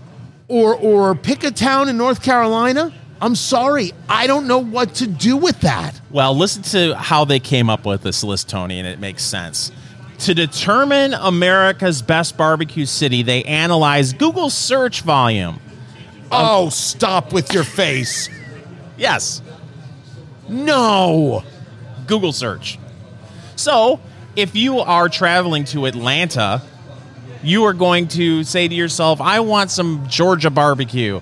or, or pick a town in North Carolina, I'm sorry, I don't know what to do with that. Well, listen to how they came up with this list, Tony, and it makes sense. To determine America's best barbecue city, they analyzed Google search volume. Oh, um, stop with your face. Yes. No. Google search. So, if you are traveling to Atlanta, you are going to say to yourself, I want some Georgia barbecue.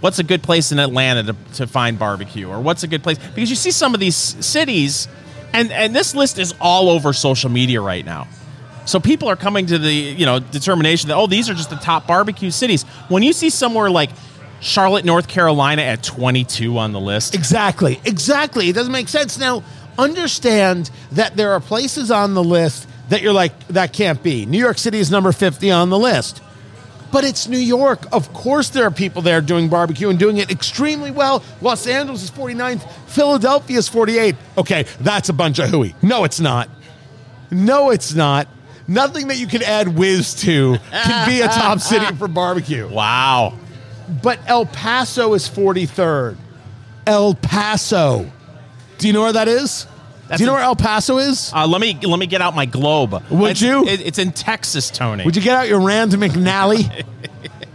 What's a good place in Atlanta to, to find barbecue? Or what's a good place? Because you see some of these cities... And and this list is all over social media right now. So people are coming to the, you know, determination that, oh, these are just the top barbecue cities. When you see somewhere like Charlotte, North Carolina at twenty-two on the list. Exactly. Exactly. It doesn't make sense. Now, understand that there are places on the list that you're like, that can't be. New York City is number fifty on the list. But it's New York. Of course there are people there doing barbecue and doing it extremely well. Los Angeles is forty-ninth. Philadelphia is forty-eighth. Okay, that's a bunch of hooey. No, it's not. No, it's not. Nothing that you can add whiz to can be a top city for barbecue. Wow. But El Paso is forty-third. El Paso. Do you know where that is? That's Do you know in, where El Paso is? Uh, let me let me get out my globe. Would it's, you? It, it's in Texas, Tony. Would you get out your Rand McNally?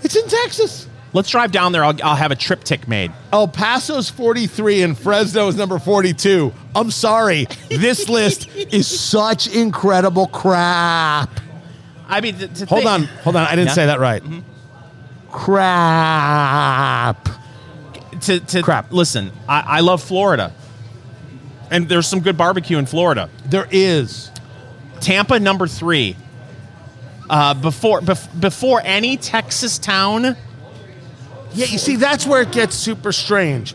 It's in Texas. Let's drive down there. I'll, I'll have a triptych made. El Paso's forty-three and Fresno is number forty-two. I'm sorry. This list is such incredible crap. I mean, th- th- Hold on. Hold on. I didn't yeah. say that right. Mm-hmm. crap. To, to crap. Listen, I, I love Florida. And there's some good barbecue in Florida. There is. Tampa, number three. Uh, before bef- before any Texas town. Yeah, you see, that's where it gets super strange.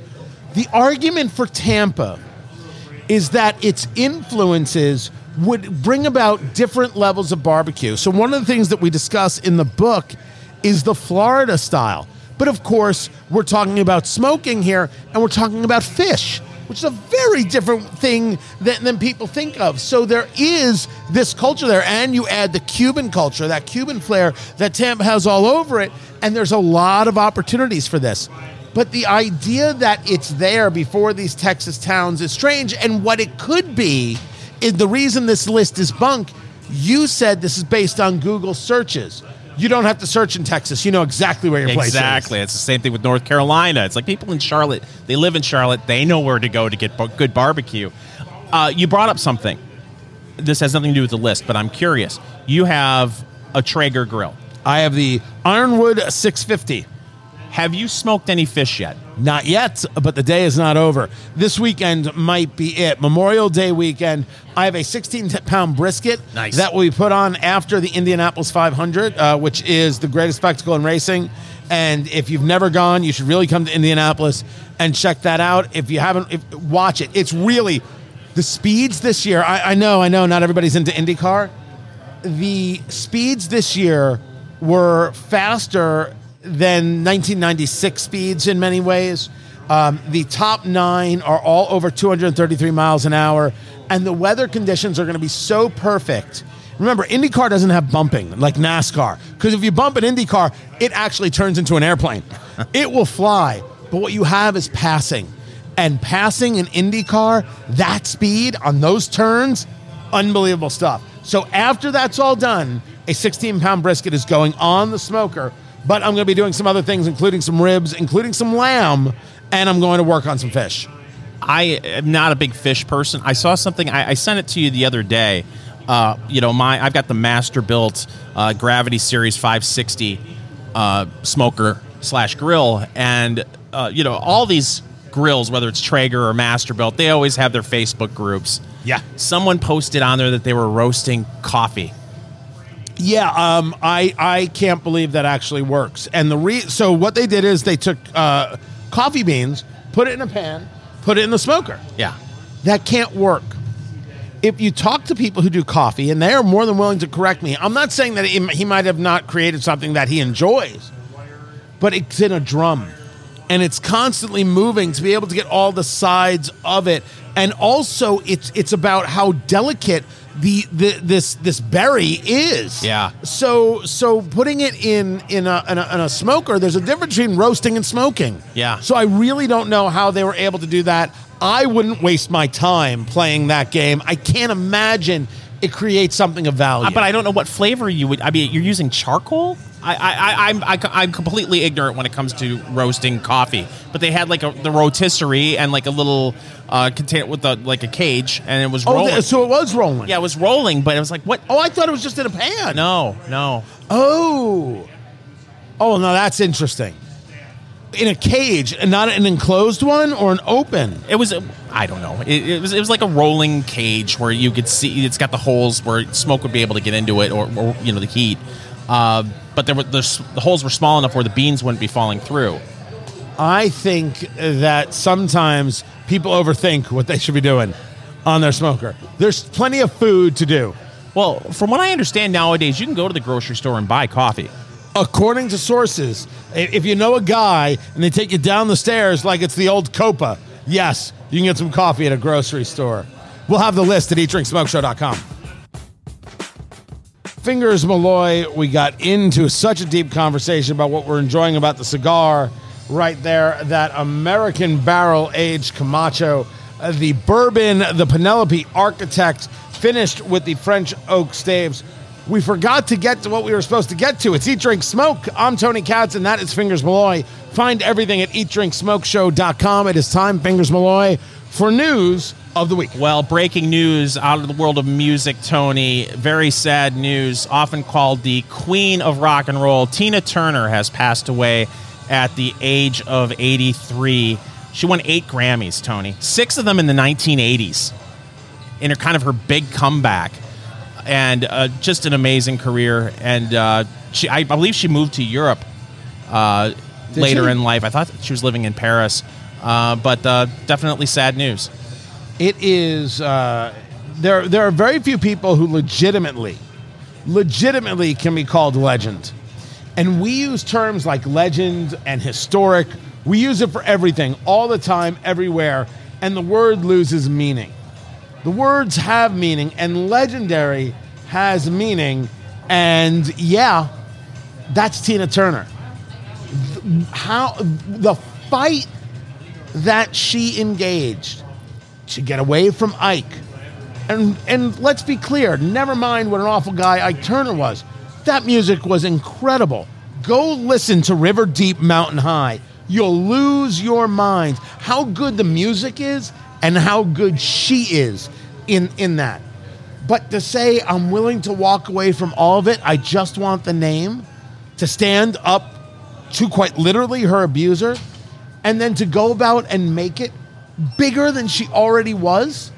The argument for Tampa is that its influences would bring about different levels of barbecue. So one of the things that we discuss in the book is the Florida style. But of course, we're talking about smoking here, and we're talking about fish, which is a very different thing than, than people think of. So there is this culture there, and you add the Cuban culture, that Cuban flair that Tampa has all over it, and there's a lot of opportunities for this. But the idea that it's there before these Texas towns is strange, and what it could be is the reason this list is bunk. You said this is based on Google searches. You don't have to search in Texas. You know exactly where your exactly. place is. Exactly. It's the same thing with North Carolina. It's like people in Charlotte, they live in Charlotte. They know where to go to get b- good barbecue. Uh, you brought up something. This has nothing to do with the list, but I'm curious. You have a Traeger grill. I have the Ironwood six fifty. Have you smoked any fish yet? Not yet, but the day is not over. This weekend might be it. Memorial Day weekend. I have a sixteen pound brisket nice. that will be put on after the Indianapolis five hundred, uh, which is the greatest spectacle in racing. And if you've never gone, you should really come to Indianapolis and check that out. If you haven't, if, watch it. It's really the speeds this year. I, I know, I know, not everybody's into IndyCar. The speeds this year were faster than nineteen ninety-six speeds in many ways. Um, the top nine are all over two hundred thirty-three miles an hour, and the weather conditions are going to be so perfect. Remember, IndyCar doesn't have bumping like NASCAR, because if you bump an IndyCar, it actually turns into an airplane. It will fly, but what you have is passing. And passing an IndyCar, that speed on those turns, unbelievable stuff. So after that's all done, a sixteen pound brisket is going on the smoker. But I'm going to be doing some other things, including some ribs, including some lamb, and I'm going to work on some fish. I am not a big fish person. I saw something. I, I sent it to you the other day. Uh, you know, my I've got the Masterbuilt uh, Gravity Series five sixty uh, smoker slash grill, and uh, you know, all these grills, whether it's Traeger or Masterbuilt, they always have their Facebook groups. Yeah. Someone posted on there that they were roasting coffee. Yeah, um, I I can't believe that actually works. And the re- so what they did is they took uh, coffee beans, put it in a pan, put it in the smoker. Yeah, that can't work. If you talk to people who do coffee, and they are more than willing to correct me, I'm not saying that he, he might have not created something that he enjoys, but it's in a drum, and it's constantly moving to be able to get all the sides of it, and also it's it's about how delicate The, the this this berry is. Yeah. So so putting it in in a, in a in a smoker, there's a difference between roasting and smoking. Yeah. So I really don't know how they were able to do that. I wouldn't waste my time playing that game. I can't imagine it creates something of value. Uh, but I don't know what flavor you would. I mean, you're using charcoal. I I I'm I, I'm completely ignorant when it comes to roasting coffee. But they had like a the rotisserie and like a little. Uh, contained with a, like a cage, and it was oh, rolling. The, so it was rolling. Yeah, it was rolling, but it was like, what? Oh, I thought it was just in a pan. No, no. Oh. Oh, no, that's interesting. In a cage, and not an enclosed one or an open? It was, a, I don't know. It, it was It was like a rolling cage where you could see, it's got the holes where smoke would be able to get into it or, or you know, the heat. Uh, but there were the, the holes were small enough where the beans wouldn't be falling through. I think that sometimes people overthink what they should be doing on their smoker. There's plenty of food to do. Well, from what I understand nowadays, you can go to the grocery store and buy coffee. According to sources, if you know a guy and they take you down the stairs like it's the old Copa, yes, you can get some coffee at a grocery store. We'll have the list at eat drink smoke show dot com. Fingers Malloy, we got into such a deep conversation about what we're enjoying about the cigar right there, that American Barrel Aged Camacho, uh, the bourbon, the Penelope Architect, finished with the French oak staves. We forgot to get to what we were supposed to get to. It's Eat, Drink, Smoke. I'm Tony Katz, and that is Fingers Malloy. Find everything at eat drink smoke show dot com. It is time, Fingers Malloy, for news of the week. Well, breaking news out of the world of music, Tony. Very sad news. Often called the queen of rock and roll, Tina Turner has passed away at the age of eighty-three. She won eight Grammys, Tony. Six of them in the nineteen eighties. In her kind of her big comeback. And uh, just an amazing career. And uh, she, I believe she moved to Europe uh, later she? in life. I thought she was living in Paris. Uh, but uh, definitely sad news. It is. Uh, there there are very few people who legitimately, legitimately can be called legend. And we use terms like legend and historic. We use it for everything, all the time, everywhere. And the word loses meaning. The words have meaning, and legendary has meaning. And yeah, that's Tina Turner. How the fight that she engaged to get away from Ike. And and let's be clear, never mind what an awful guy Ike Turner was. That music was incredible. Go listen to River Deep Mountain High. You'll lose your mind. How good the music is. And how good she is in, in that. But to say I'm willing to walk away from all of it, I just want the name, to stand up to quite literally her abuser, and then to go about and make it bigger than she already was,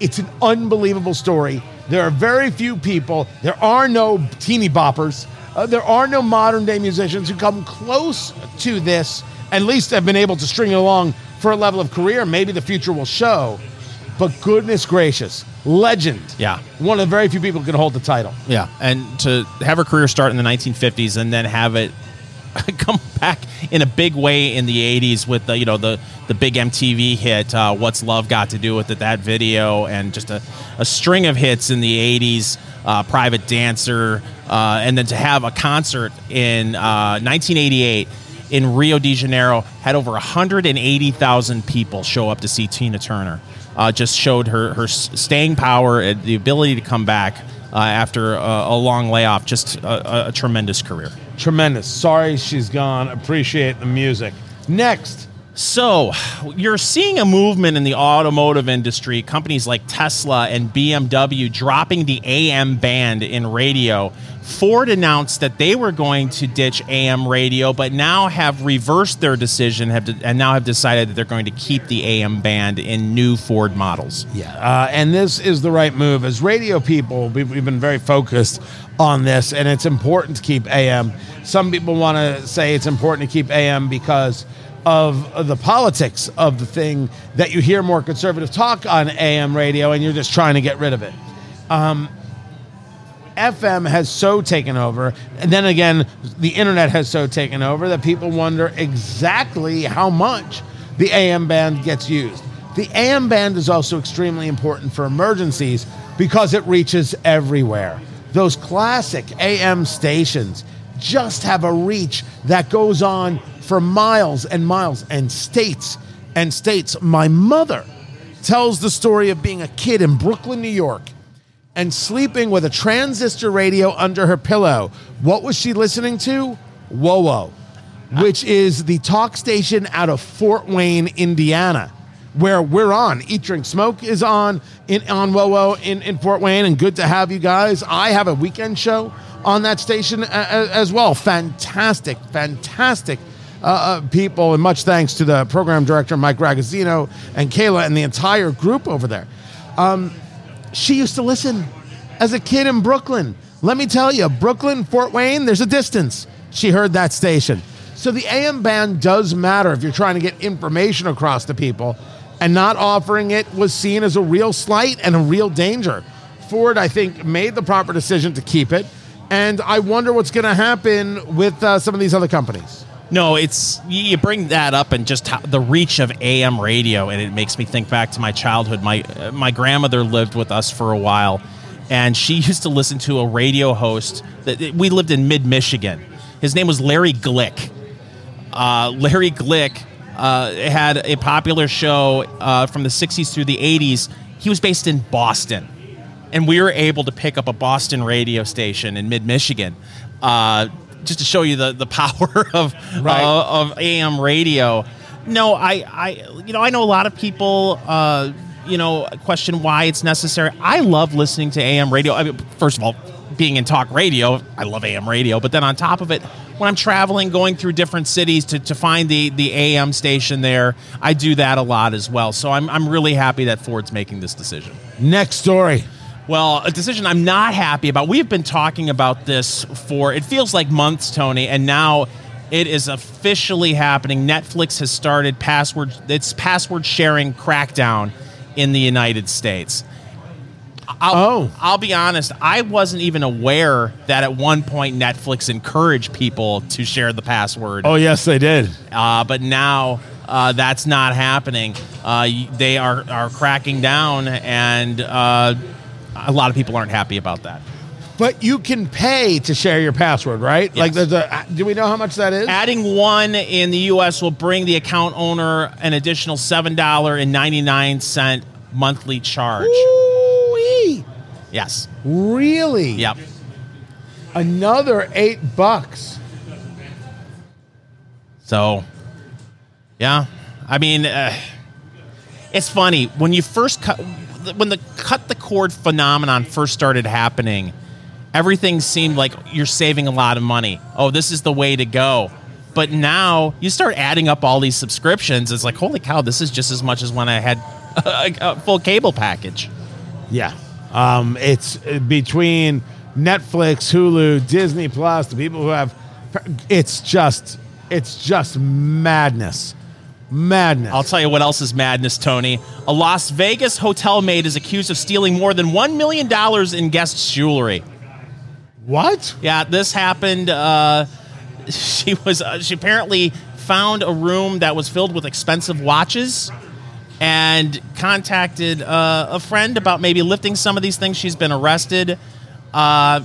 it's an unbelievable story. There are very few people. There are no teeny boppers. Uh, there are no modern day musicians who come close to this, at least have been able to string it along for a level of career. Maybe the future will show, but goodness gracious, legend. Yeah. One of the very few people who can hold the title. Yeah, and to have her career start in the nineteen fifties and then have it come back in a big way in the eighties with the, you know, the, the big M T V hit, uh, What's Love Got to Do With It, that video, and just a, a string of hits in the eighties, uh, Private Dancer, uh, and then to have a concert in uh, nineteen eighty-eight in Rio de Janeiro, had over one hundred eighty thousand people show up to see Tina Turner. Uh, just showed her her staying power and the ability to come back uh, after a, a long layoff. Just a, a tremendous career. Tremendous. Sorry she's gone. Appreciate the music. Next. So you're seeing a movement in the automotive industry. Companies like Tesla and B M W dropping the A M band in radio. Ford announced that they were going to ditch A M radio, but now have reversed their decision have to, and now have decided that they're going to keep the A M band in new Ford models. Yeah, uh, and this is the right move. As radio people, we've, we've been very focused on this, and it's important to keep A M. Some people want to say it's important to keep A M because of the politics of the thing, that you hear more conservative talk on A M radio, and you're just trying to get rid of it. Um, F M has so taken over, and then again, the internet has so taken over that people wonder exactly how much the A M band gets used. The A M band is also extremely important for emergencies because it reaches everywhere. Those classic A M stations just have a reach that goes on for miles and miles and states and states. My mother tells the story of being a kid in Brooklyn, New York, and sleeping with a transistor radio under her pillow. What was she listening to? WoWo, which is the talk station out of Fort Wayne, Indiana, where we're on. Eat, Drink, Smoke is on in on WoWo in, in Fort Wayne, and good to have you guys. I have a weekend show on that station as well. Fantastic, fantastic uh, people, and much thanks to the program director, Mike Ragazzino, and Kayla, and the entire group over there. Um... She used to listen as a kid in Brooklyn. Let me tell you, Brooklyn, Fort Wayne, there's a distance. She heard that station. So the A M band does matter if you're trying to get information across to people, and not offering it was seen as a real slight and a real danger. Ford, I think, made the proper decision to keep it, and I wonder what's going to happen with uh, some of these other companies. No, it's you bring that up and just the reach of A M radio, and it makes me think back to my childhood. My my grandmother lived with us for a while, and she used to listen to a radio host that we lived in mid-Michigan. His name was Larry Glick. Uh, Larry Glick uh, had a popular show uh, from the sixties through the eighties. He was based in Boston, and we were able to pick up a Boston radio station in mid-Michigan, uh, just to show you the, the power of right. uh, of A M radio. No, I, I, you know, I know a lot of people, uh, you know, question why it's necessary. I love listening to A M radio. I mean, first of all, being in talk radio, I love A M radio. But then on top of it, when I'm traveling, going through different cities to, to find the, the A M station there, I do that a lot as well. So I'm I'm really happy that Ford's making this decision. Next story. Well, a decision I'm not happy about. We've been talking about this for, it feels like months, Tony, and now it is officially happening. Netflix has started password its password sharing crackdown in the United States. I'll, oh. I'll be honest, I wasn't even aware that at one point Netflix encouraged people to share the password. Oh, yes, they did. Uh, but now uh, that's not happening. Uh, they are, are cracking down, and uh, a lot of people aren't happy about that. But you can pay to share your password, right? Yes. Like, there's a, do we know how much that is? Adding one in the U S will bring the account owner an additional seven dollars and ninety-nine cents monthly charge. Ooh. Yes. Really? Yep. Another eight bucks. So, yeah. I mean, uh, it's funny. When you first cut, when the cut the cord phenomenon first started happening, everything seemed like you're saving a lot of money. Oh, this is the way to go. But now you start adding up all these subscriptions. It's like, holy cow, this is just as much as when I had a, a full cable package. Yeah. Um, it's between Netflix, Hulu, Disney Plus, the people who have, it's just, it's just madness, madness. I'll tell you what else is madness, Tony. A Las Vegas hotel maid is accused of stealing more than one million dollars in guests' jewelry. What? Yeah, this happened. Uh, she was, uh, she apparently found a room that was filled with expensive watches, and contacted uh, a friend about maybe lifting some of these things. She's been arrested. Uh,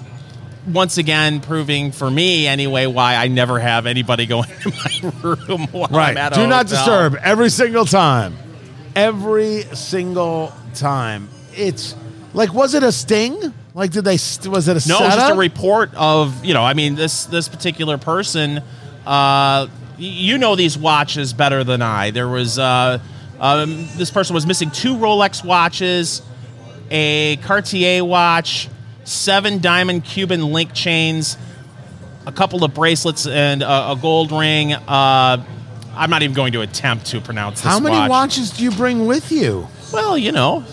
once again, proving for me anyway why I never have anybody go into my room while right. I'm at Do a not hotel. Disturb every single time. Every single time. It's like, was it a sting? Like, did they? St- was it a no? Setup? It was just a report of, you know. I mean, this this particular person. Uh, you know these watches better than I. There was. Uh, Um, this person was missing two Rolex watches, a Cartier watch, seven diamond Cuban link chains, a couple of bracelets, and a, a gold ring. Uh, I'm not even going to attempt to pronounce this. How many watch. watches do you bring with you? Well, you know,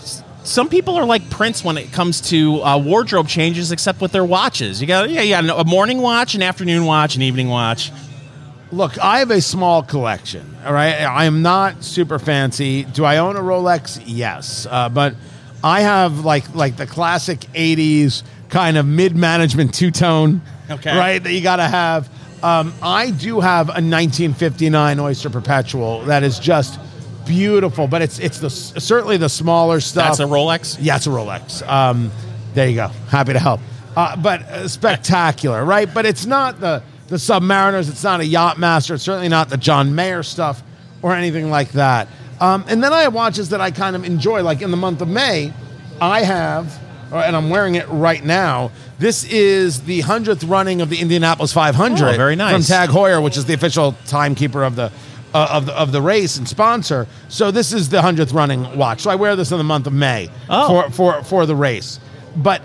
some people are like Prince when it comes to uh, wardrobe changes, except with their watches. You got, yeah, you got a morning watch, an afternoon watch, an evening watch. Look, I have a small collection, all right? I am not super fancy. Do I own a Rolex? Yes. Uh, but I have, like, like the classic eighties kind of mid-management two-tone, okay, right, that you got to have. Um, I do have a nineteen fifty-nine Oyster Perpetual that is just beautiful, but it's it's the certainly the smaller stuff. That's a Rolex? Yeah, it's a Rolex. Um, there you go. Happy to help. Uh, but uh, spectacular, right? But it's not the... the Submariners, it's not a Yachtmaster. It's certainly not the John Mayer stuff or anything like that. Um, and then I have watches that I kind of enjoy. Like in the month of May, I have, and I'm wearing it right now, this is the hundredth running of the Indianapolis five hundred. Oh, very nice. From Tag Heuer, which is the official timekeeper of the, uh, of the of the race and sponsor. So this is the hundredth running watch. So I wear this in the month of May oh. for, for, for the race. But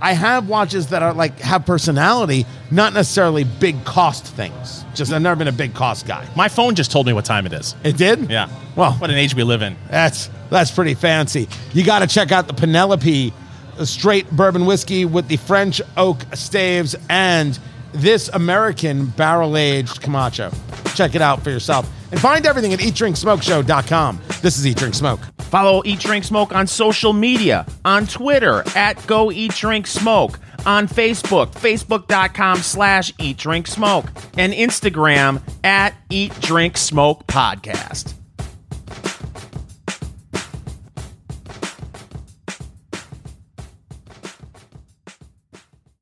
I have watches that are like have personality, not necessarily big cost things. Just I've never been a big cost guy. My phone just told me what time it is. It did? Yeah. Well, what an age we live in. That's that's pretty fancy. You got to check out the Penelope straight bourbon whiskey with the French oak staves and this American barrel aged Camacho. Check it out for yourself. And find everything at eat drink smoke show dot com. This is Eat Drink Smoke. Follow Eat Drink Smoke on social media, on Twitter, at Go Eat Drink Smoke, on Facebook, facebook.com slash Eat Drink Smoke, and Instagram, at Eat Drink Smoke Podcast.